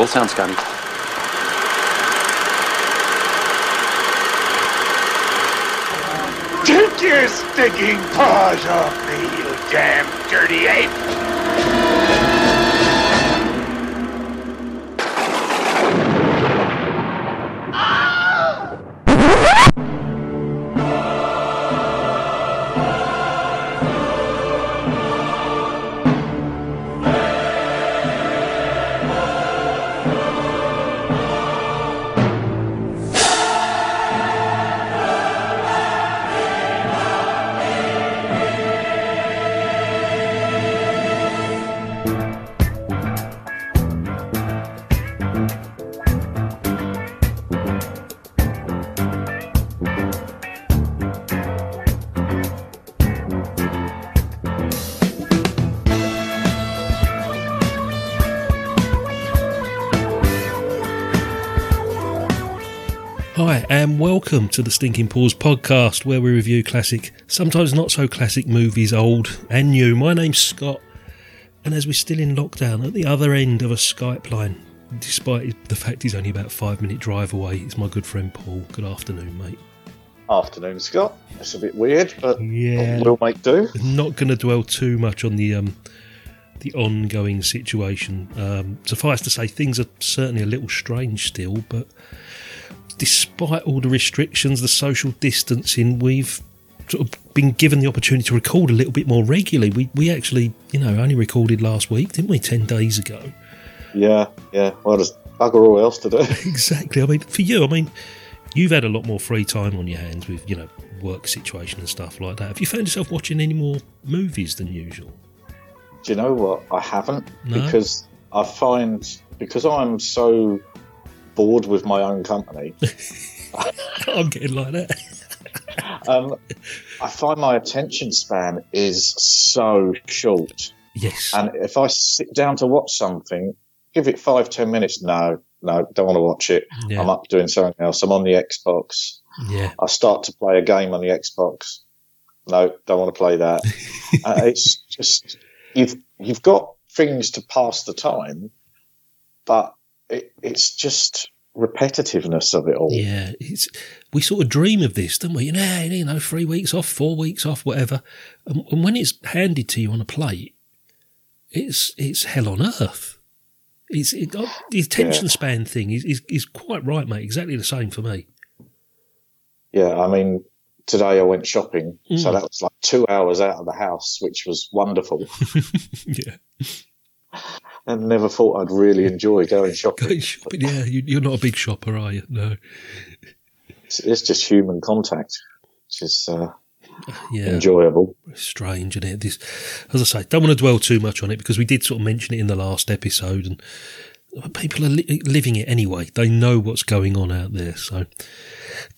Roll sound, Scotty. Take your stinking paws off me, you damn dirty ape! Welcome to the Stinking Paws podcast, where we review classic, sometimes not so classic movies, old and new. My name's Scott, and as we're still in lockdown, at the other end of a Skype line, despite the fact he's only about a 5-minute drive away, is my good friend Paul. Good afternoon, mate. Afternoon, Scott. It's a bit weird, but yeah, we'll make do. Not going to dwell too much on the ongoing situation. Suffice to say, things are certainly a little strange still, but despite all the restrictions, the social distancing, we've sort of been given the opportunity to record a little bit more regularly. We actually, only recorded last week, didn't we, 10 days ago? Yeah. Well, there's bugger all else to do. Exactly. For you, you've had a lot more free time on your hands with, work situation and stuff like that. Have you found yourself watching any more movies than usual? Do you know what? I haven't. No? Because I find, I'm so bored with my own company. I'm getting like that. I find my attention span is so short. Yes. And if I sit down to watch something, give it 5-10 minutes. No, don't want to watch it. Yeah. I'm up doing something else. I'm on the Xbox. Yeah. I start to play a game on the Xbox. No, don't want to play that. It's just you've got things to pass the time, but it's just repetitiveness of it all. Yeah, we sort of dream of this, don't we? 3 weeks off, 4 weeks off, whatever. And when it's handed to you on a plate, it's hell on earth. The attention span thing is quite right, mate. Exactly the same for me. Yeah, today I went shopping, so that was like 2 hours out of the house, which was wonderful. Yeah. And never thought I'd really enjoy going shopping. Yeah, you're not a big shopper, are you? No. It's just human contact, which is enjoyable. Strange, isn't it? This, as I say, don't want to dwell too much on it because we did sort of mention it in the last episode, and people are living it anyway. They know what's going on out there. So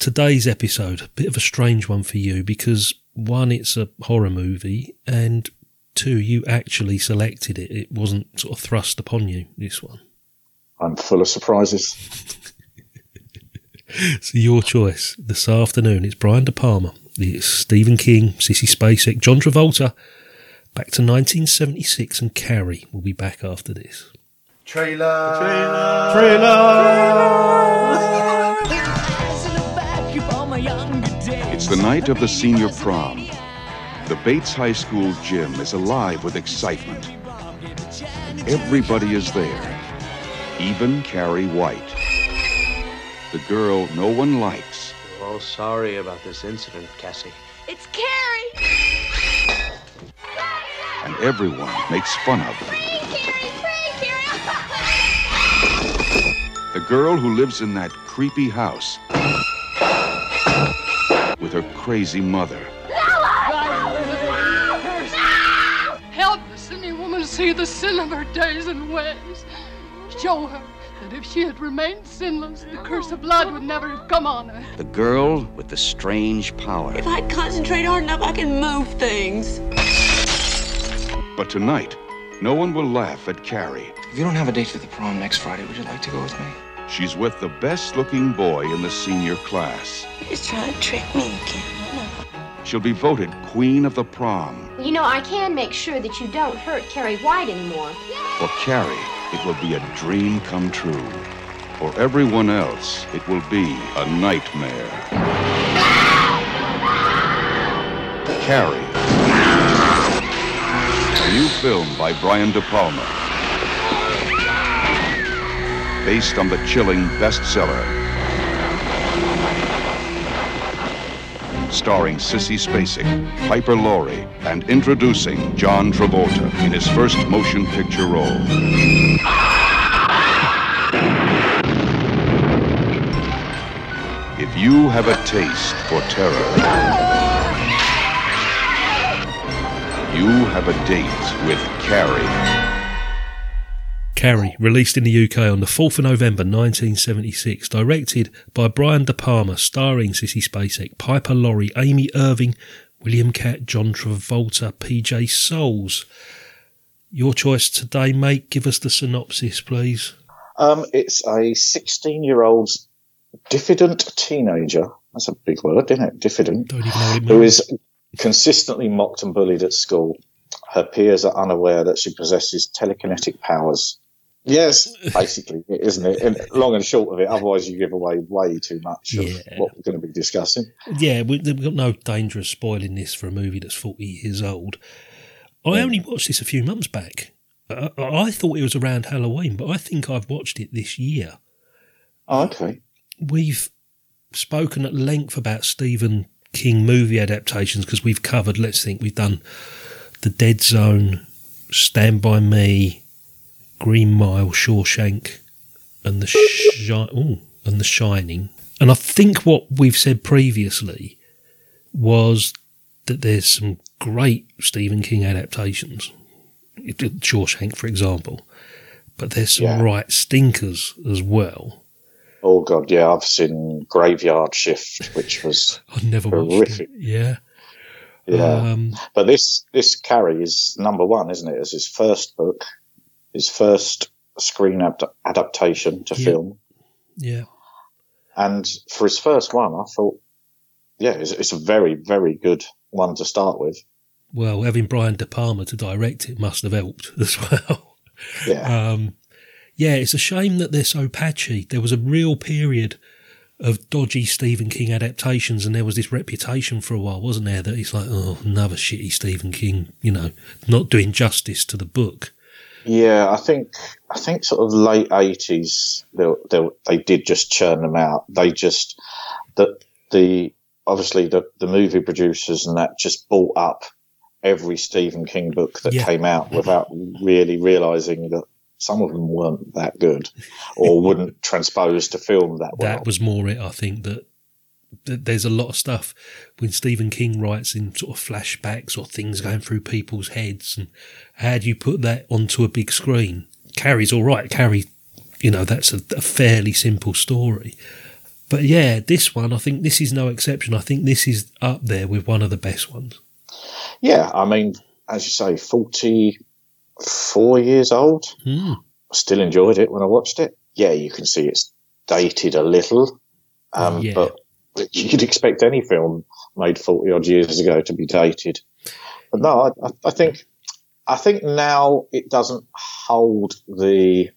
today's episode, a bit of a strange one for you because, one, it's a horror movie, and two, you actually selected it. It wasn't sort of thrust upon you, this one. I'm full of surprises. So your choice this afternoon, it's Brian De Palma. It's Stephen King, Sissy Spacek, John Travolta, back to 1976, and Carrie will be back after this. Trailer! It's the night of the senior prom. The Bates High School gym is alive with excitement. Everybody is there, even Carrie White, the girl no one likes. We're all sorry about this incident, Cassie. It's Carrie! And everyone makes fun of her. Free Carrie! The girl who lives in that creepy house with her crazy mother. See the sin of her days and ways. Show her that if she had remained sinless, the curse of blood would never have come on her. The girl with the strange power. If I concentrate hard enough, I can move things. But tonight, no one will laugh at Carrie. If you don't have a date for the prom next Friday, would you like to go with me? She's with the best-looking boy in the senior class. He's trying to trick me again. No. She'll be voted queen of the prom. I can make sure that you don't hurt Carrie White anymore. For Carrie, it will be a dream come true. For everyone else, it will be a nightmare. Carrie. A new film by Brian De Palma. Based on the chilling bestseller. Starring Sissy Spacek, Piper Laurie, and introducing John Travolta in his first motion picture role. If you have a taste for terror, you have a date with Carrie. Carrie, released in the UK on the 4th of November 1976, directed by Brian De Palma, starring Sissy Spacek, Piper Laurie, Amy Irving, William Katt, John Travolta, PJ Soles. Your choice today, mate. Give us the synopsis, please. It's a 16-year-old's diffident teenager, that's a big word, isn't it? Diffident, who is consistently mocked and bullied at school. Her peers are unaware that she possesses telekinetic powers. Yes, basically, isn't it? And long and short of it, otherwise you give away way too much of what we're going to be discussing. Yeah, we've got no danger of spoiling this for a movie that's 40 years old. I only watched this a few months back. I thought it was around Halloween, but I think I've watched it this year. Oh, okay. We've spoken at length about Stephen King movie adaptations because we've covered, let's think, we've done The Dead Zone, Stand By Me, Green Mile, Shawshank, and The Shining. And I think what we've said previously was that there's some great Stephen King adaptations, Shawshank, for example, but there's some right stinkers as well. Oh, God, yeah, I've seen Graveyard Shift, which was I've never horrific. Watched it. Yeah. But this Carrie is number one, isn't it? It's his first book, his first screen adaptation to film. Yeah. And for his first one, I thought, it's a very, very good one to start with. Well, having Brian De Palma to direct it must have helped as well. Yeah. Yeah, it's a shame that they're so patchy. There was a real period of dodgy Stephen King adaptations, and there was this reputation for a while, wasn't there, that it's like, oh, another shitty Stephen King, not doing justice to the book. Yeah, I think sort of late 80s, they did just churn them out. They just obviously the movie producers and that just bought up every Stephen King book that came out without really realising that some of them weren't that good or wouldn't transpose to film that well. That was more it, I think, that there's a lot of stuff when Stephen King writes in sort of flashbacks or things going through people's heads, and how do you put that onto a big screen? Carrie's all right. Carrie, that's a fairly simple story. But, yeah, this one, I think this is no exception. I think this is up there with one of the best ones. Yeah, I mean, as you say, 44 years old. Still enjoyed it when I watched it. Yeah, you can see it's dated a little, but you'd expect any film made 40-odd years ago to be dated. But no, I think now it doesn't hold the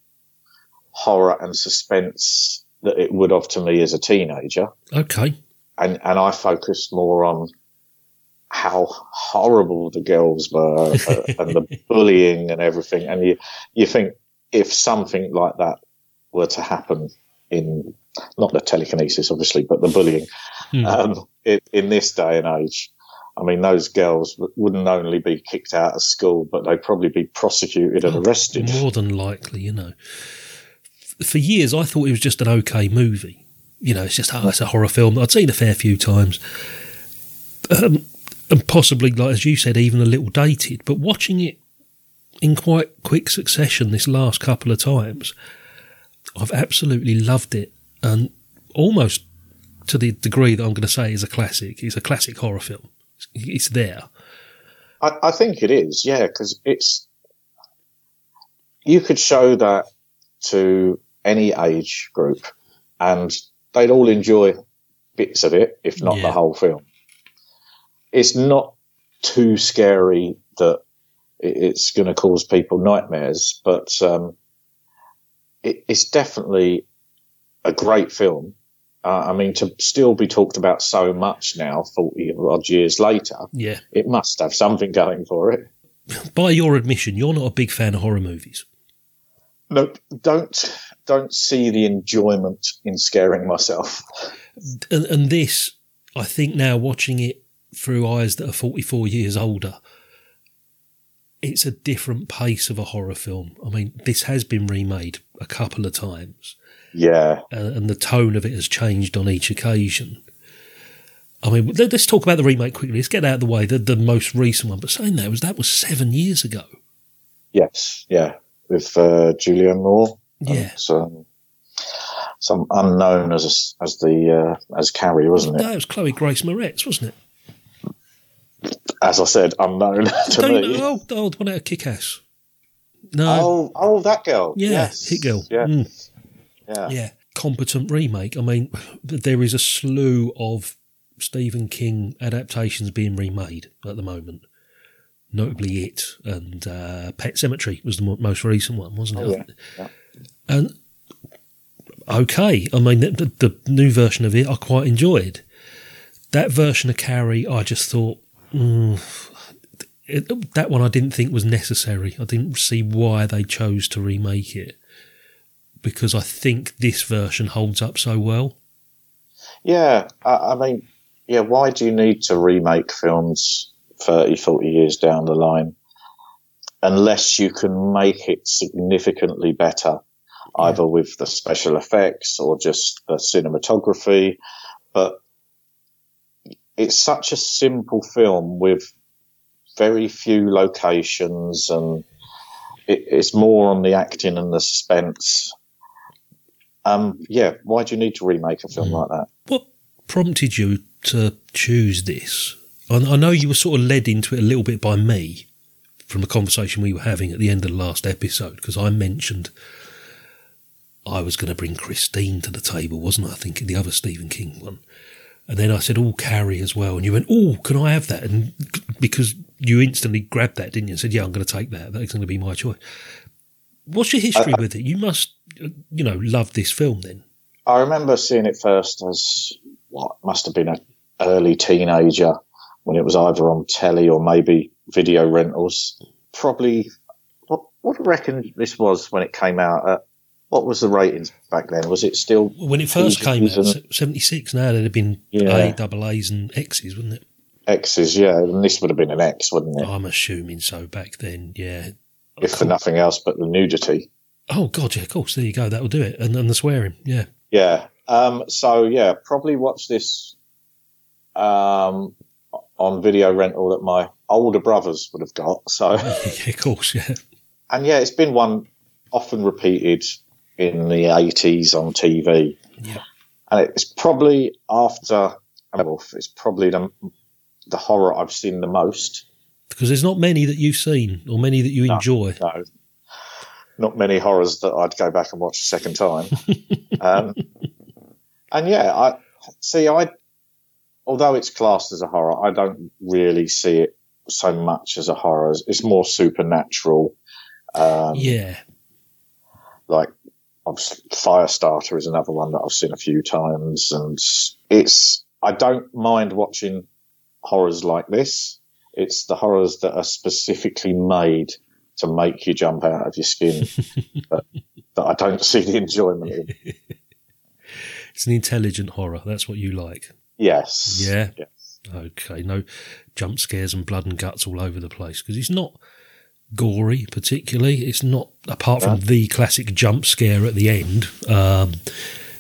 horror and suspense that it would have to me as a teenager. Okay. And I focus more on how horrible the girls were and the bullying and everything. And you think if something like that were to happen in, not the telekinesis obviously, but the bullying in this day and age, I mean, those girls wouldn't only be kicked out of school, but they'd probably be prosecuted and arrested. More than likely, For years, I thought it was just an okay movie. It's just, it's a horror film. I'd seen a fair few times. And possibly, like as you said, even a little dated. But watching it in quite quick succession this last couple of times, I've absolutely loved it. And almost to the degree that I'm going to say is a classic. It's a classic horror film. It's there. I think it is, yeah, because it's... You could show that to any age group and they'd all enjoy bits of it, if not the whole film. It's not too scary that it's going to cause people nightmares, but it's definitely a great film. I mean, to still be talked about so much now, 40-odd years later, yeah, it must have something going for it. By your admission, you're not a big fan of horror movies. No, don't see the enjoyment in scaring myself. And this, I think now watching it through eyes that are 44 years older, it's a different pace of a horror film. I mean, this has been remade a couple of times. Yeah. And the tone of it has changed on each occasion. I mean, let's talk about the remake quickly. Let's get out of the way, the most recent one. But saying that was 7 years ago. Yes, yeah, with Julianne Moore. Yeah. Some unknown as Carrie, wasn't it? No, it was Chloe Grace Moretz, wasn't it? As I said, unknown to me. The old one out of Kick-Ass. No. Oh, that girl. Yeah, yes. Hit Girl. Yeah. Mm. Yeah. Yeah. Competent remake. I mean, there is a slew of Stephen King adaptations being remade at the moment, notably It and Pet Sematary was the most recent one, wasn't it? Yeah. And okay, I mean the new version of It I quite enjoyed. That version of Carrie, I just thought that one I didn't think was necessary. I didn't see why they chose to remake it because I think this version holds up so well. Yeah, I mean, yeah, why do you need to remake films 30, 40 years down the line unless you can make it significantly better, either with the special effects or just the cinematography? But it's such a simple film with very few locations, and it's more on the acting and the suspense. Why do you need to remake a film like that? What prompted you to choose this? I know you were sort of led into it a little bit by me from the conversation we were having at the end of the last episode, because I mentioned I was going to bring Christine to the table, wasn't I? I think the other Stephen King one. And then I said, Carrie as well. And you went, can I have that? And because you instantly grabbed that, didn't you? And said, yeah, I'm going to take that. That's going to be my choice. What's your history with it? You must... love this film then. I remember seeing it first as what must have been an early teenager when it was either on telly or maybe video rentals. Probably, what do you reckon this was when it came out? What was the ratings back then? Was it still... When it first came out, 76, now there'd have been A, double A's and X's, wouldn't it? X's, yeah, and this would have been an X, wouldn't it? I'm assuming so back then, yeah. If for nothing else but the nudity. Oh, God, yeah, of course. There you go. That'll do it. And the swearing, yeah. Yeah. Probably watch this on video rental that my older brothers would have got. So yeah, of course, yeah. And, yeah, it's been one often repeated in the 80s on TV. Yeah. And it's probably the horror I've seen the most. Because there's not many that you've seen or many that you enjoy. No. Not many horrors that I'd go back and watch a second time. Although it's classed as a horror, I don't really see it so much as a horror. It's more supernatural. Like Firestarter is another one that I've seen a few times. And I don't mind watching horrors like this. It's the horrors that are specifically made to make you jump out of your skin, but that I don't see the enjoyment in. It's an intelligent horror. That's what you like. Yes. Yeah? Yes. Okay, no jump scares and blood and guts all over the place, because it's not gory particularly. It's not, apart from the classic jump scare at the end,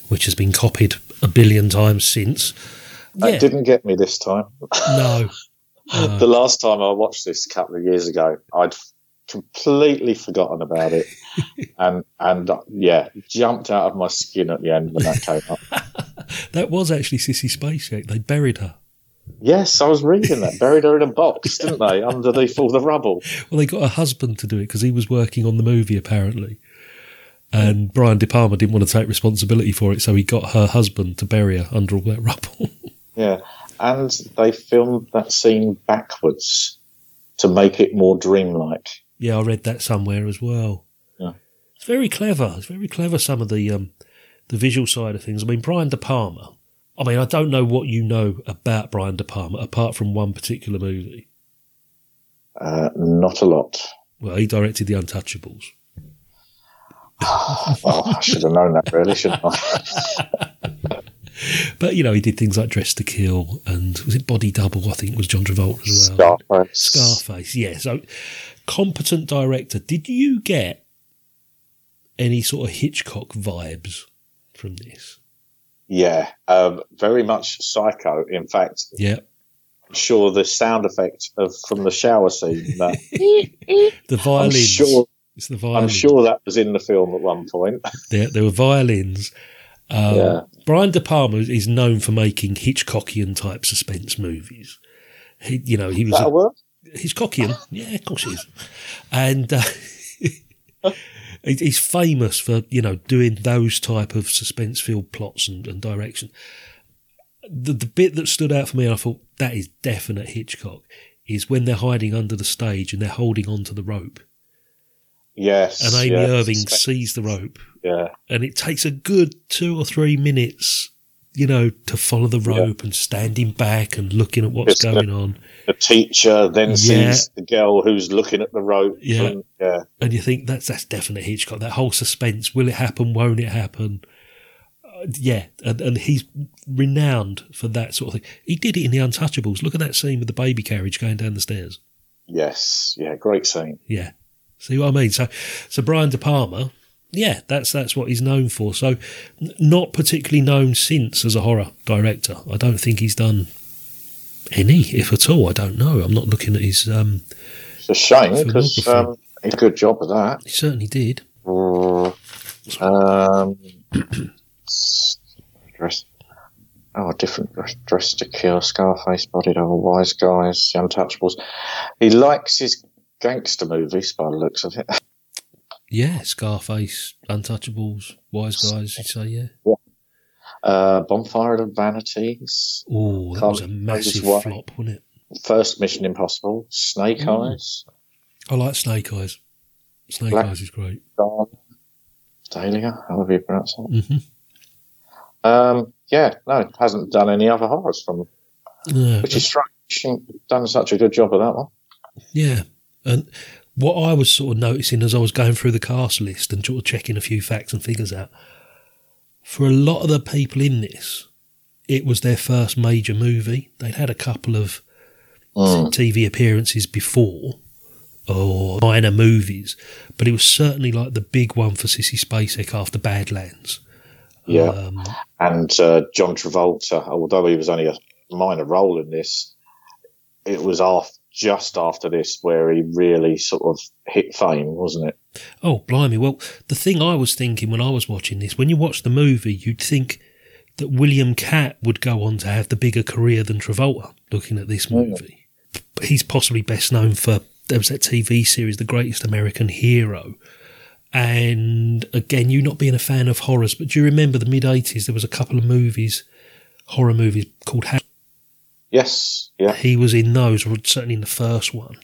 which has been copied 1 billion times since. It didn't get me this time. No. The last time I watched this a couple of years ago, I'd completely forgotten about it, and jumped out of my skin at the end when that came up. That was actually Sissy Spacek. They buried her. Yes, I was reading that. Buried her in a box, didn't they? Underneath all the rubble. Well, they got her husband to do it because he was working on the movie apparently, and Brian De Palma didn't want to take responsibility for it, so he got her husband to bury her under all that rubble. Yeah, and they filmed that scene backwards to make it more dreamlike. Yeah, I read that somewhere as well. Yeah. It's very clever. It's very clever, some of the visual side of things. I mean, Brian De Palma. I mean, I don't know what you know about Brian De Palma, apart from one particular movie. Not a lot. Well, he directed The Untouchables. Oh, I should have known that, really, shouldn't I? But, you know, he did things like Dress to Kill and, was it Body Double, I think, was John Travolta as well. Scarface, yeah. So, competent director. Did you get any sort of Hitchcock vibes from this? Yeah, very much Psycho, in fact. Yeah. I'm sure the sound effect from the shower scene. That, the violins. It's the violins. I'm sure that was in the film at one point. There were violins. Yeah. Brian De Palma is known for making Hitchcockian type suspense movies. He was. That word? Hitchcockian. Yeah, of course he is. And he's famous for doing those type of suspense filled plots and direction. The bit that stood out for me, and I thought that is definite Hitchcock, is when they're hiding under the stage and they're holding onto the rope. Yes. And Amy Irving sees the rope. Yeah. And it takes a good 2 or 3 minutes, to follow the rope and standing back and looking at what's going on. The teacher then sees the girl who's looking at the rope. Yeah. And you think that's definite Hitchcock, that whole suspense. Will it happen? Won't it happen? Yeah. And he's renowned for that sort of thing. He did it in The Untouchables. Look at that scene with the baby carriage going down the stairs. Yes. Yeah. Great scene. Yeah. See what I mean? So Brian De Palma, yeah, that's what he's known for. So not particularly known since as a horror director. I don't think he's done any, if at all. I don't know. I'm not looking at his. It's a shame because he did a good job of that. He certainly did. Different Dress to Kill, Scarface, Body Double, Wise Guys, The Untouchables. He likes his gangster movies by the looks of it. Yeah, Scarface, Untouchables, Wise Guys, you'd say, yeah. Bonfire of Vanities. Oh, that was a massive flop, wasn't it? First Mission Impossible, Snake Eyes. I like Snake Eyes. Snake Eyes is great. Dahlia, however you pronounce that. Mm-hmm. Hasn't done any other horrors from them, which is strange. Done such a good job of that one. Yeah, and what I was sort of noticing as I was going through the cast list and sort of checking a few facts and figures out, for a lot of the people in this, it was their first major movie. They'd had a couple of TV appearances before or minor movies, but it was certainly like the big one for Sissy Spacek after Badlands. Yeah, and John Travolta, although he was only a minor role in this, it was just after this where he really sort of hit fame, wasn't it? Oh, blimey. Well, the thing I was thinking when I was watching this, when you watch the movie, you'd think that William Katt would go on to have the bigger career than Travolta, looking at this movie. Yeah. But he's possibly best known for, there was that TV series, The Greatest American Hero. And again, you not being a fan of horrors, but do you remember the mid-'80s, there was a couple of movies, horror movies, called Yes, yeah. He was in those, or certainly in the first one.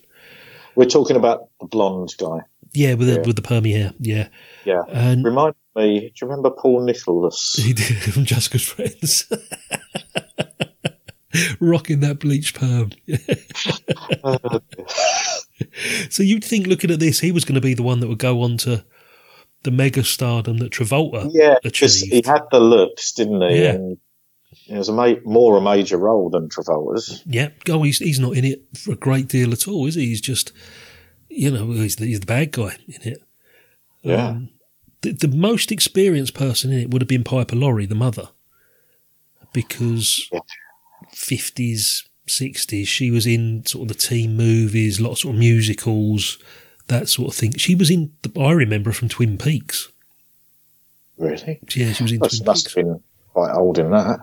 We're talking about the blonde guy. Yeah, with the permy hair, yeah. Yeah. And remind me, do you remember Paul Nicholas? He did, from Just Good Friends. Rocking that bleach perm. So you'd think, looking at this, he was going to be the one that would go on to the mega stardom that Travolta achieved. He had the looks, didn't he? Yeah. And it was more a major role than Travolta's. Yeah. Oh, he's not in it for a great deal at all, is he? He's just, he's the bad guy in it. Yeah. The most experienced person in it would have been Piper Laurie, the mother, because 50s, 60s, she was in sort of the teen movies, lots of musicals, that sort of thing. She was in, I remember, from Twin Peaks. Really? Yeah, she was in Twin Peaks. Quite old in that.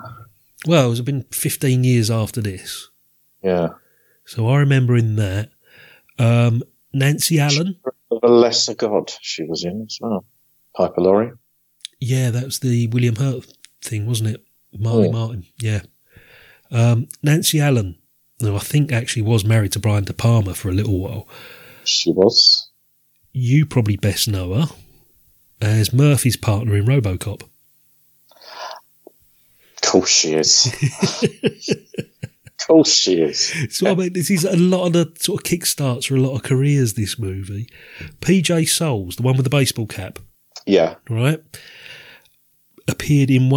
Well, it's been 15 years after this. Yeah. So I remember in that. Nancy Allen. The Lesser God she was in as well. Piper Laurie. Yeah, that was the William Hurt thing, wasn't it? Martin, yeah. Nancy Allen, who I think actually was married to Brian De Palma for a little while. She was. You probably best know her as Murphy's partner in RoboCop. Of course she is. Of course she is. So I mean, this is a lot of the sort of kickstarts for a lot of careers, this movie. PJ Soles, the one with the baseball cap. Yeah. Right? Appeared in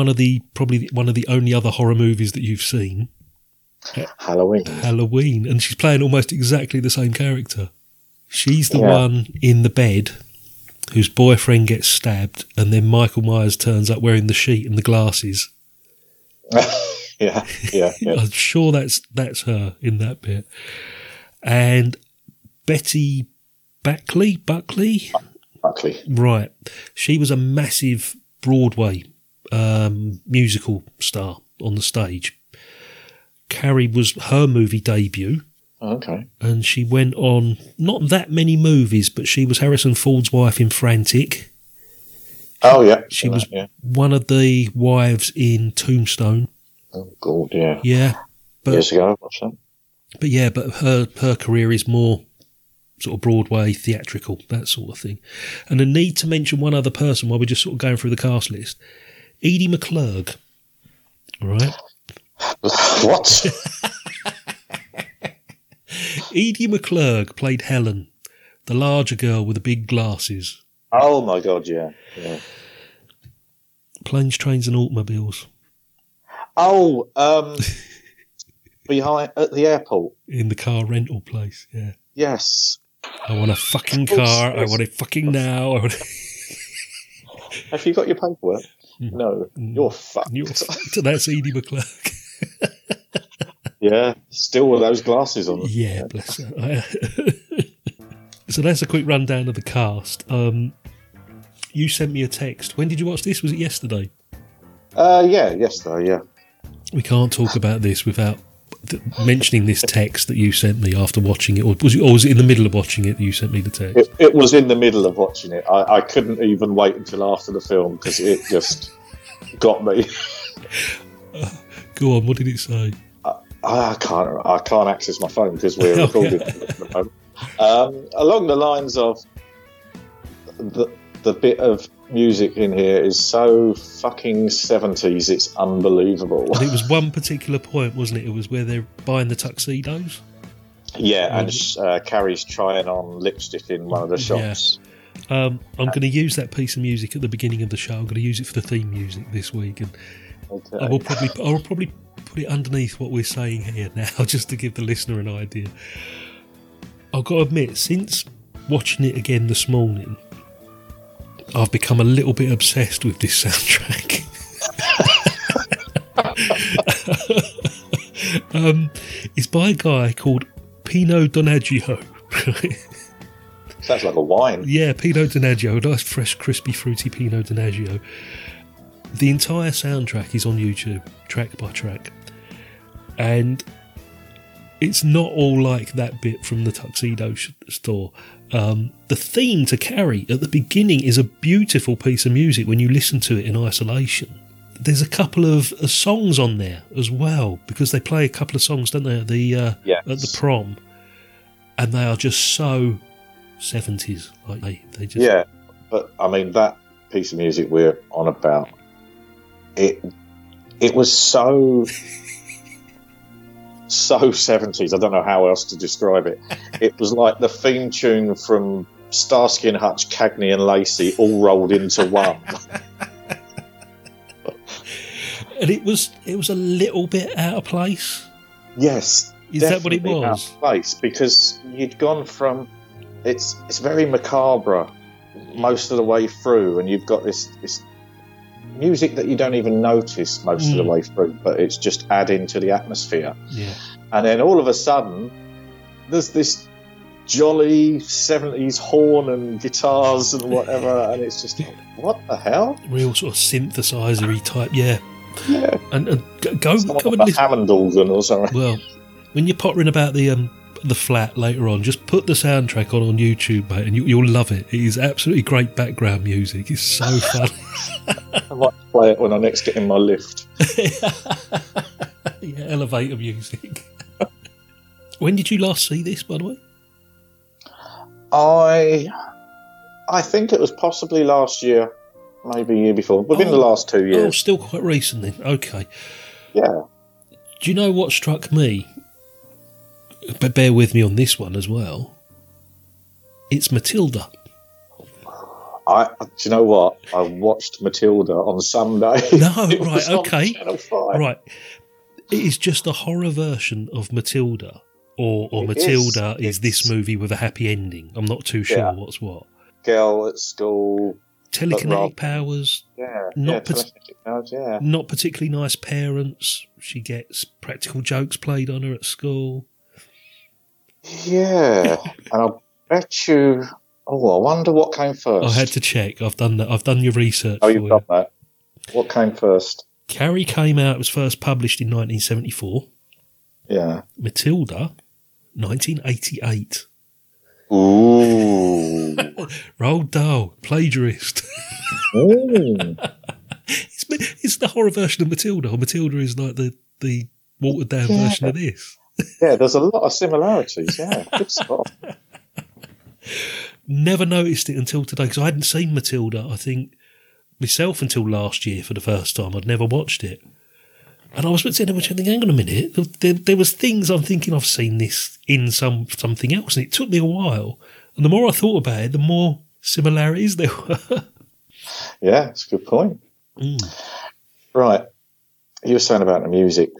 probably one of the only other horror movies that you've seen. Halloween. And she's playing almost exactly the same character. She's the one in the bed whose boyfriend gets stabbed, and then Michael Myers turns up wearing the sheet and the glasses. Yeah. I'm sure that's her in that bit. And Betty Buckley. Right. She was a massive Broadway musical star on the stage. Carrie was her movie debut. Okay. And she went on not that many movies, but she was Harrison Ford's wife in Frantic. Oh, yeah. She was one of the wives in Tombstone. Oh, God, yeah. Yeah. But, years ago, I watched that. But, yeah, but her career is more sort of Broadway, theatrical, that sort of thing. And I need to mention one other person while we're just sort of going through the cast list. Edie McClurg. All right. What? Edie McClurg played Helen, the larger girl with the big glasses. Oh, my God, yeah. Planes, Trains and Automobiles. Oh, behind at the airport. In the car rental place, yeah. Yes. I want a fucking car. I want it fucking now. Have you got your paperwork? No. You're fucked. That's Edie McClurg. Yeah, still with those glasses on. Yeah, bless her. So that's a quick rundown of the cast. You sent me a text. When did you watch this? Was it yesterday? Yesterday, yeah. We can't talk about this without mentioning this text that you sent me after watching it. Or was it in the middle of watching it that you sent me the text? It was in the middle of watching it. I couldn't even wait until after the film because it just got me. Go on, what did it say? I can't access my phone because we're recording at the moment. Along the lines of the bit of music in here is so fucking 70s, it's unbelievable. And it was one particular point, wasn't it? It was where they're buying the tuxedos. Yeah, and Carrie's trying on lipstick in one of the shops. Yeah. I'm going to use that piece of music at the beginning of the show. I'm going to use it for the theme music this week, and okay. I will probably put it underneath what we're saying here now, just to give the listener an idea. I've got to admit, since watching it again this morning, I've become a little bit obsessed with this soundtrack. It's by a guy called Pino Donaggio. Sounds like a wine. Yeah, Pino Donaggio. Nice, fresh, crispy, fruity Pino Donaggio. The entire soundtrack is on YouTube, track by track. And it's not all like that bit from the tuxedo store. The theme to Carrie at the beginning is a beautiful piece of music when you listen to it in isolation. There's a couple of songs on there as well, because they play a couple of songs, don't they, at the prom. And they are just so 70s. Like they just... Yeah, but I mean, that piece of music we're on about, it was so 70s. I don't know how else to describe it. It was like the theme tune from Starsky and Hutch, Cagney and Lacey, all rolled into one. And it was a little bit out of place. Yes, is that what it was? Out of place, because you'd gone from it's very macabre most of the way through, and you've got this music that you don't even notice most of the way through, but it's just adding to the atmosphere. Yeah. And then all of a sudden, there's this jolly 70s horn and guitars and whatever, and it's just like, what the hell? Real sort of synthesizer-y type, yeah. Yeah. And go and listen. Hammond organ or something. Well, when you're pottering about the flat later on, just put the soundtrack on YouTube, mate, and you'll love it. It is absolutely great background music. It's so fun. I might play it when I next get in my lift. Yeah, elevator music. When did you last see this, by the way? I I think it was possibly last year, maybe year before, within the last 2 years. Oh, still quite recent then. Okay. Yeah. Do you know what struck me? But bear with me on this one as well. It's Matilda. Do you know what? I watched Matilda on Sunday. No, right, okay. Channel 5. Right. It is just a horror version of Matilda. Or Matilda is this movie with a happy ending. I'm not too sure what's what. Girl at school. Telekinetic powers. Yeah. Not particularly nice parents. She gets practical jokes played on her at school. Yeah. And I bet you... Oh, I wonder what came first. I had to check. I've done that. I've done your research. Oh, you've done that. What came first? Carrie came out. It was first published in 1974. Yeah. Matilda, 1988. Ooh. Roald Dahl, plagiarist. Ooh. It's the horror version of Matilda. Or Matilda is like the watered down version of this. Yeah, there's a lot of similarities. Yeah, good spot. Never noticed it until today because I hadn't seen Matilda, I think, myself until last year for the first time. I'd never watched it. And I was sitting there watching, hang on a minute. There was things I'm thinking I've seen this in something else, and it took me a while. And the more I thought about it, the more similarities there were. Yeah, that's a good point. Mm. Right. You were saying about the music.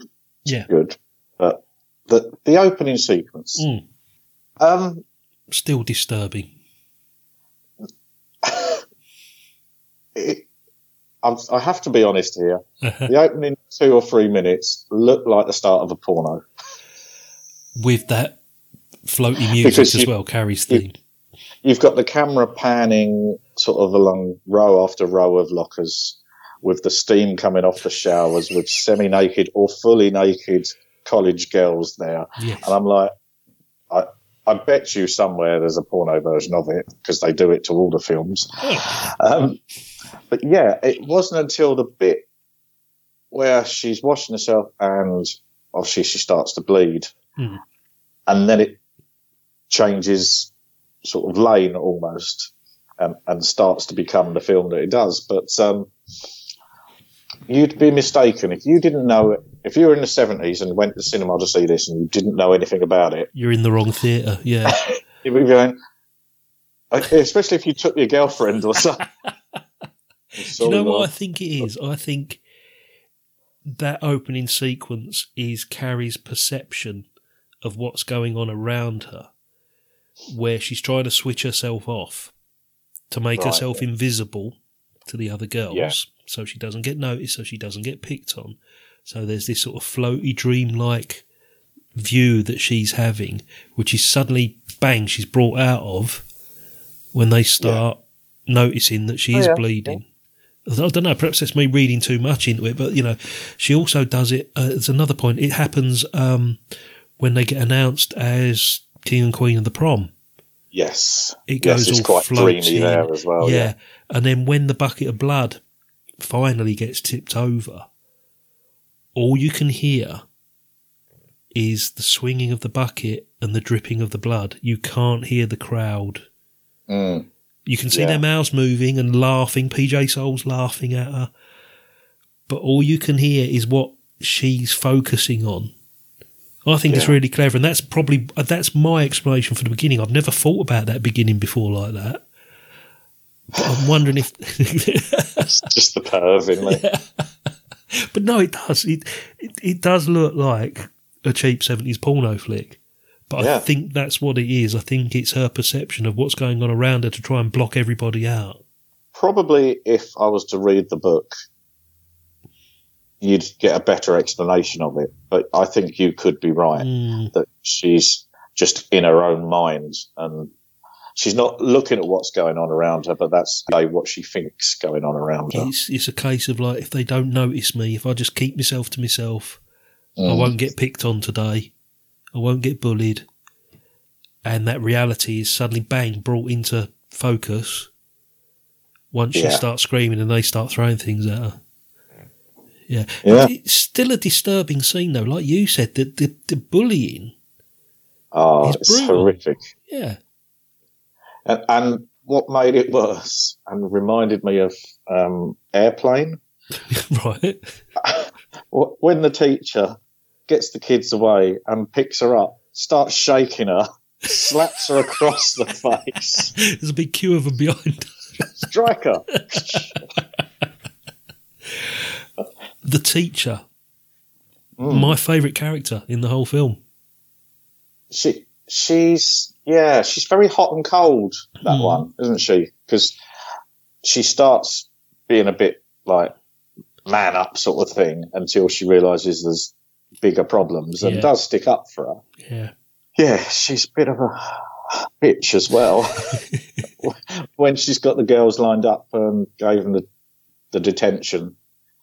It's good. But the opening sequence. Mm. Still disturbing. I have to be honest here. The opening 2 or 3 minutes looked like the start of a porno. With that floaty music Carrie's theme. You've got the camera panning sort of along row after row of lockers with the steam coming off the showers with semi-naked or fully naked college girls there. Yes. And I'm like... I bet you somewhere there's a porno version of it because they do it to all the films. But yeah, it wasn't until the bit where she's washing herself and obviously she starts to bleed and then it changes sort of lane almost and starts to become the film that it does. But you'd be mistaken if you didn't know it. If you were in the 70s and went to the cinema to see this and you didn't know anything about it... You're in the wrong theatre, yeah. You'd be going... Especially if you took your girlfriend or something. Do you know what I think it is? I think that opening sequence is Carrie's perception of what's going on around her, where she's trying to switch herself off to make herself invisible to the other girls so she doesn't get noticed, so she doesn't get picked on. So there's this sort of floaty, dream-like view that she's having, which is suddenly, bang, she's brought out of when they start noticing that she is bleeding. Yeah. I don't know, perhaps that's me reading too much into it, but, you know, she also does it, it's another point, it happens when they get announced as King and Queen of the Prom. Yes. It goes it's all quite floating. Dreamy there as well. Yeah, and then when the bucket of blood finally gets tipped over, all you can hear is the swinging of the bucket and the dripping of the blood. You can't hear the crowd. Mm. You can see their mouths moving and laughing, PJ Soles laughing at her. But all you can hear is what she's focusing on. I think it's really clever, and that's my explanation for the beginning. I've never thought about that beginning before like that. But I'm wondering if... It's just the perv in me. Yeah. But no, it does. It does look like a cheap 70s porno flick. But I think that's what it is. I think it's her perception of what's going on around her to try and block everybody out. Probably if I was to read the book, you'd get a better explanation of it. But I think you could be right, that she's just in her own mind and she's not looking at what's going on around her, but that's what she thinks going on around her. It's a case of, like, if they don't notice me, if I just keep myself to myself, I won't get picked on today, I won't get bullied, and that reality is suddenly, bang, brought into focus once she starts screaming and they start throwing things at her. Yeah. Yeah. It's still a disturbing scene, though. Like you said, the bullying is brutal. It's horrific. Yeah. And what made it worse and reminded me of Airplane. Right. When the teacher gets the kids away and picks her up, starts shaking her, slaps her across the face. There's a big queue of them behind. Strike her. The teacher, my favourite character in the whole film. She's very hot and cold, that one, isn't she? Because she starts being a bit like man up sort of thing until she realises there's bigger problems and does stick up for her. Yeah. Yeah, she's a bit of a bitch as well. When she's got the girls lined up and gave them the detention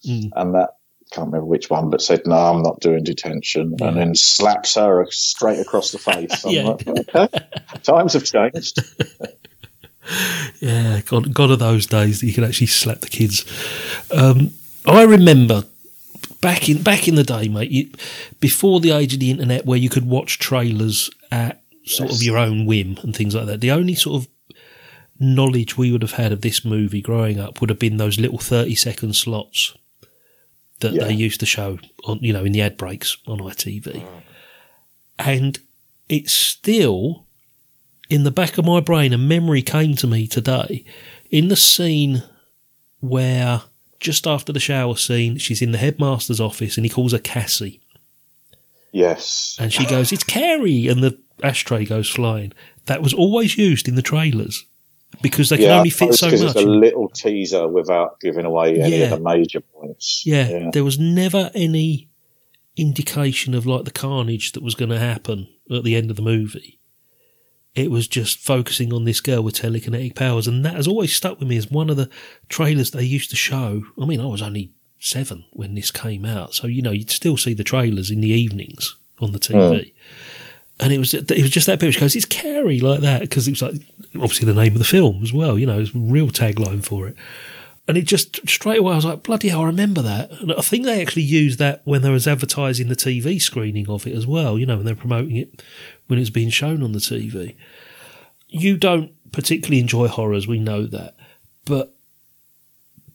and that, can't remember which one, but said, no, I'm not doing detention, and then slaps her straight across the face. I'm like, okay, times have changed. Yeah, God of those days that you could actually slap the kids. I remember back in the day, mate, before the age of the internet where you could watch trailers at sort of your own whim and things like that, the only sort of knowledge we would have had of this movie growing up would have been those little 30-second slots that they used to show on, you know, in the ad breaks on ITV. And it's still in the back of my brain, a memory came to me today, in the scene where just after the shower scene, she's in the headmaster's office and he calls her Cassie. Yes. And she goes, it's Carrie, and the ashtray goes flying. That was always used in the trailers because they can only fit so much. It's a little teaser without giving away any of the major points. Yeah, there was never any indication of like the carnage that was going to happen at the end of the movie. It was just focusing on this girl with telekinetic powers, and that has always stuck with me as one of the trailers they used to show. I mean, I was only 7 when this came out, so, you know, you'd still see the trailers in the evenings on the TV. And it was just that bit, which goes, it's Carrie, like that, because it was like, obviously the name of the film as well, you know, it's a real tagline for it. And it just, straight away, I was like, bloody hell, I remember that. And I think they actually used that when they was advertising the TV screening of it as well, you know, when they were promoting it, when it was being shown on the TV. You don't particularly enjoy horrors, we know that. But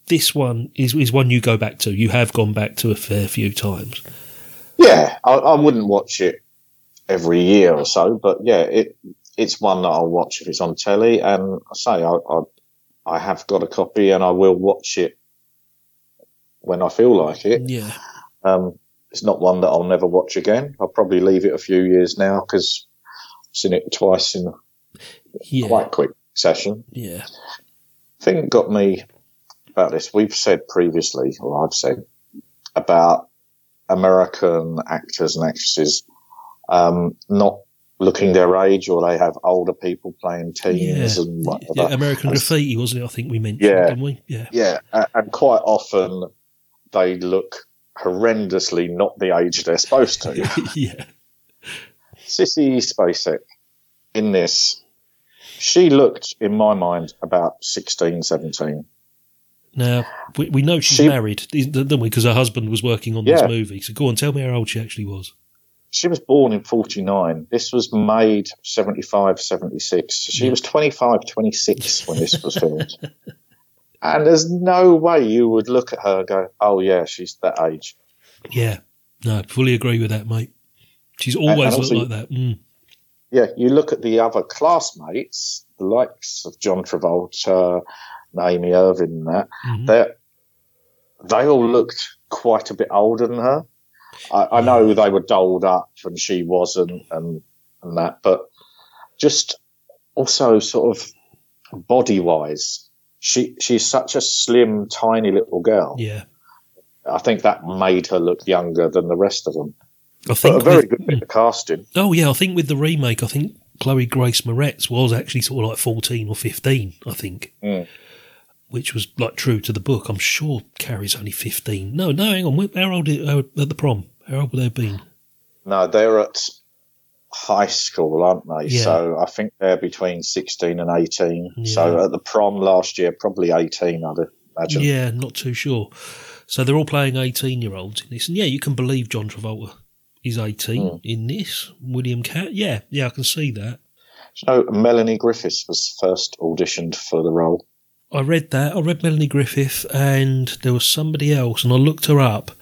this one is one you go back to. You have gone back to a fair few times. Yeah, I wouldn't watch it every year or so, but yeah, it's one that I'll watch if it's on telly. And I say I have got a copy and I will watch it when I feel like it. Yeah, it's not one that I'll never watch again. I'll probably leave it a few years now because I've seen it twice in quite quick session. Yeah, the thing that got me about this, we've said previously, or I've said about American actors and actresses not looking their age, or they have older people playing teens and whatever. Yeah, American Graffiti, wasn't it? I think we mentioned it, didn't we? Yeah. And quite often they look horrendously not the age they're supposed to. Yeah. Sissy Spacek in this, she looked, in my mind, about 16, 17. Now, we know she's married, don't we? Because her husband was working on this movie. So go on, tell me how old she actually was. She was born in 49. This was made 75, 76. She was 25, 26 when this was filmed. And there's no way you would look at her and go, oh, yeah, she's that age. Yeah. No, I fully agree with that, mate. She's always and also, looked like that. Mm. Yeah, you look at the other classmates, the likes of John Travolta, Amy Irving and that, they all looked quite a bit older than her. I know they were doled up and she wasn't and that, but just also sort of body-wise, she's such a slim, tiny little girl. Yeah. I think that made her look younger than the rest of them. I think good bit of casting. Oh, yeah, I think with the remake, I think Chloe Grace Moretz was actually sort of like 14 or 15, I think. Mm. Which was like true to the book. I'm sure Carrie's only 15. No, hang on. How old at the prom? How old would they have been? No, they're at high school, aren't they? Yeah. So I think they're between 16 and 18. Yeah. So at the prom last year, probably 18, I'd imagine. Yeah, not too sure. So they're all playing 18-year-olds in this. And, yeah, you can believe John Travolta is 18 in this. William Katt, yeah, I can see that. No, Melanie Griffith was first auditioned for the role. I read that. I read Melanie Griffith, and there was somebody else, and I looked her up,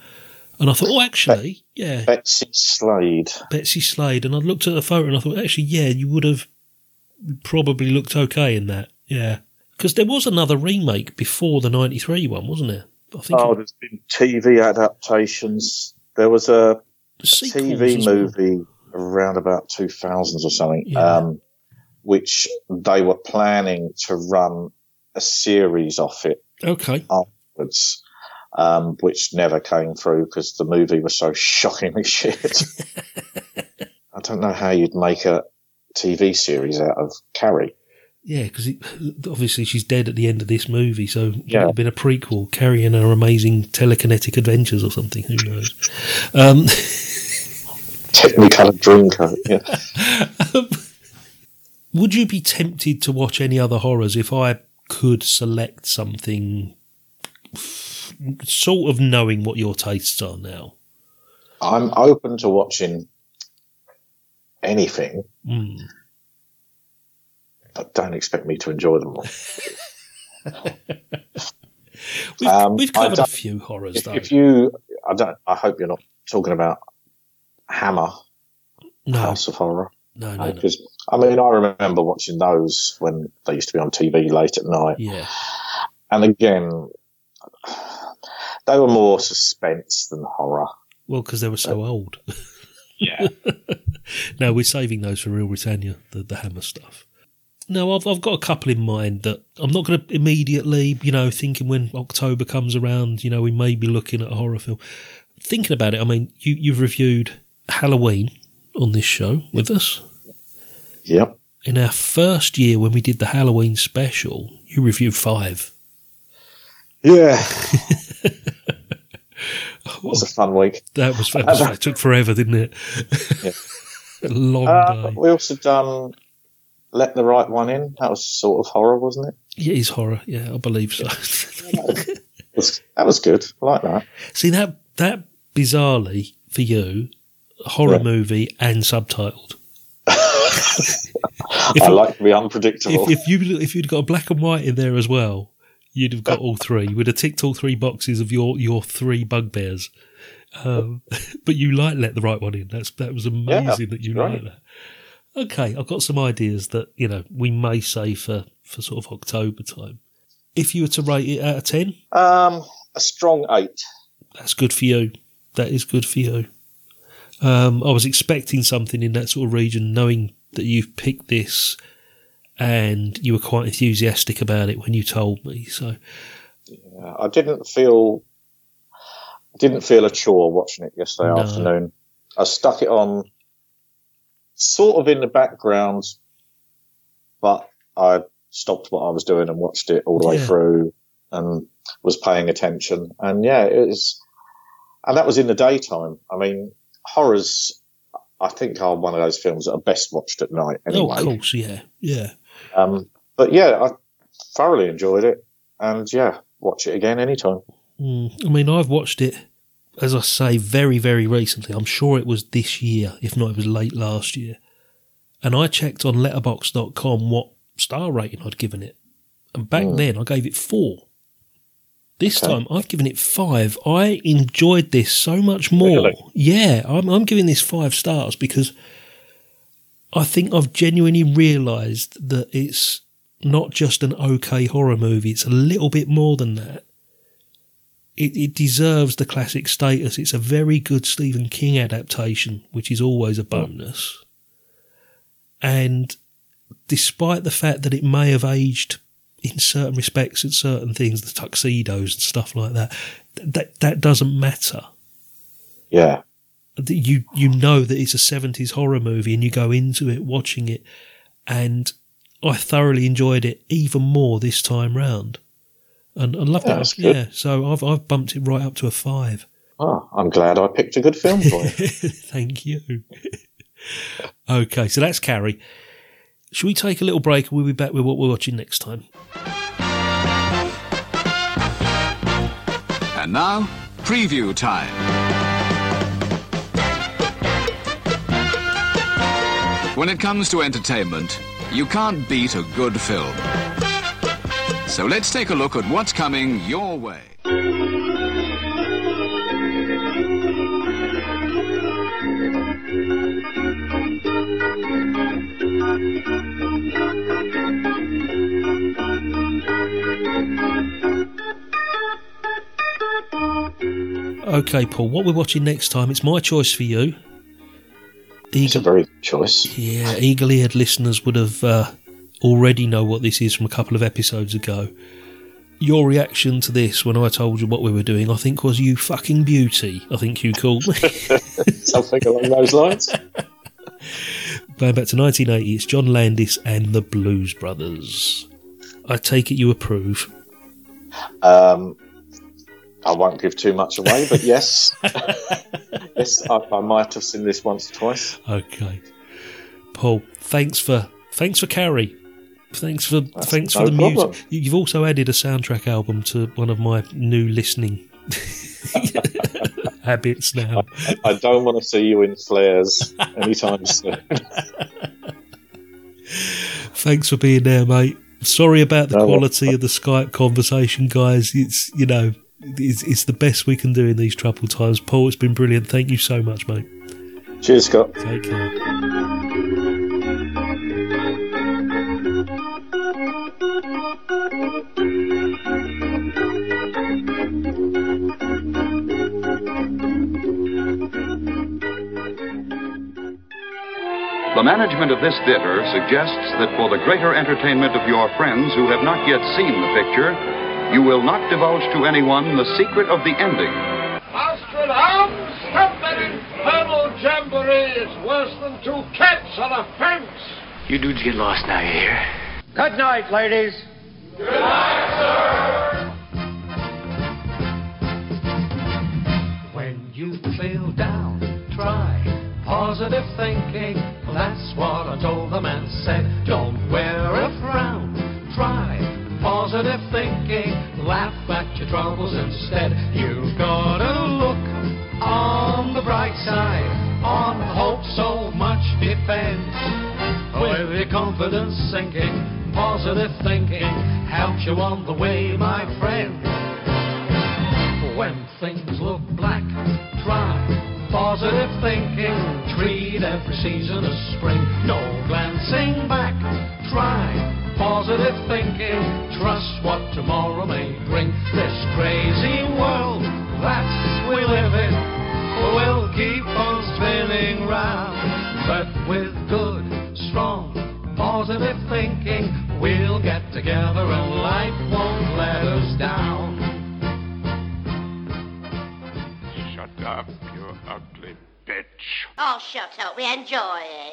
and I thought, oh, actually, yeah. Betsy Slade. And I looked at the photo, and I thought, actually, yeah, you would have probably looked okay in that, yeah. Because there was another remake before the 93 one, wasn't there? I think there's been TV adaptations. There was a TV movie around about 2000s or something, yeah. Which they were planning to run a series off it afterwards, which never came through because the movie was so shockingly shit. I don't know how you'd make a TV series out of Carrie. Yeah, because obviously she's dead at the end of this movie, so it would have been a prequel, Carrie and her amazing telekinetic adventures or something, who knows. Technicolor Dreamcoat, yeah. Would you be tempted to watch any other horrors if I could select something sort of knowing what your tastes are now? I'm open to watching anything. Mm. But don't expect me to enjoy them all. We've covered a few horrors, though. I hope you're not talking about Hammer, House of Horror. No. Because I remember watching those when they used to be on TV late at night. Yeah. And again, they were more suspense than horror. Well, because they were so old. Yeah. No, we're saving those for Real Britannia, the Hammer stuff. No, I've got a couple in mind that I'm not going to immediately, thinking when October comes around, we may be looking at a horror film. Thinking about it, you've reviewed Halloween on this show with us. Yep. In our first year when we did the Halloween special, you reviewed 5. Yeah. It was a fun week. That took forever, didn't it? Yeah. A long day. We also done... Let the Right One In, that was sort of horror, wasn't it? Yeah, it is horror, yeah, I believe so. That was good, I like that. See, that bizarrely, for you, horror movie and subtitled. I like to be unpredictable. If you'd got a black and white in there as well, you'd have got all three. You would have ticked all 3 boxes of your 3 bugbears. But you like Let the Right One In. That was amazing that you like that. Okay, I've got some ideas that, we may say for sort of October time. If you were to rate it out of 10? A strong 8. That's good for you. That is good for you. I was expecting something in that sort of region, knowing that you've picked this and you were quite enthusiastic about it when you told me. So, yeah, I didn't feel a chore watching it yesterday afternoon. I stuck it on sort of in the background, but I stopped what I was doing and watched it all the way through and was paying attention. And and that was in the daytime. Horrors, I think, are one of those films that are best watched at night anyway. Oh, of course, yeah. I thoroughly enjoyed it and, watch it again anytime. I've watched it, as I say, very, very recently. I'm sure it was this year, if not it was late last year. And I checked on letterboxd.com what star rating I'd given it. And back then I gave it 4. This time I've given it 5. I enjoyed this so much more. Really? Yeah, I'm giving this 5 stars because I think I've genuinely realised that it's not just an okay horror movie. It's a little bit more than that. It deserves the classic status. It's a very good Stephen King adaptation, which is always a bonus. And despite the fact that it may have aged in certain respects at certain things, the tuxedos and stuff like that, that doesn't matter. Yeah. You know that it's a 70s horror movie and you go into it watching it, and I thoroughly enjoyed it even more this time round. And I love that. Yeah, so I've bumped it right up to a 5. Oh, I'm glad I picked a good film for you. Thank you. Okay, so that's Carrie. Shall we take a little break and we'll be back with what we're watching next time? And now, preview time. When it comes to entertainment, You can't beat a good film. So let's take a look at what's coming your way. Okay, Paul, what we're watching next time, it's my choice for you. It's a very good choice. Yeah, eagle-eared listeners would have already know what this is from a couple of episodes ago. Your reaction to this when I told you what we were doing, I think, was "you fucking beauty," I think you called me. Something along those lines. Going back to 1980, it's John Landis and the Blues Brothers. I take it you approve. I won't give too much away, but yes. Yes, I might have seen this once or twice. Okay. Paul, thanks for Carrie. Thanks for the problem. Music. You've also added a soundtrack album to one of my new listening habits now. I don't want to see you in flares anytime soon. Thanks for being there, mate. Sorry about the quality of the Skype conversation, guys. It's, you know, it's the best we can do in these troubled times. Paul, it's been brilliant. Thank you so much, mate. Cheers, Scott. Take care. The management of this theatre suggests that for the greater entertainment of your friends who have not yet seen the picture, you will not divulge to anyone the secret of the ending. Astrodome, stop that infernal jamboree. It's worse than two cats on a fence. You dudes get lost now, you hear? Good night, ladies. Good night, sir. When you feel down, try positive thinking. That's what I told the man, said, don't wear a frown. Try positive thinking, laugh at your troubles instead. You've got to look on the bright side, on hope so much depends. With your confidence sinking, positive thinking helps you on the way, my friend. When things look black, try positive thinking. Treat every season as spring, no glancing back. Try positive thinking, trust what tomorrow may bring. This crazy world that we live in will keep on spinning round. But with good, strong, positive thinking, we'll get together and life won't let us down. Shut up, you ugly bitch. Oh, shut up. We enjoy it.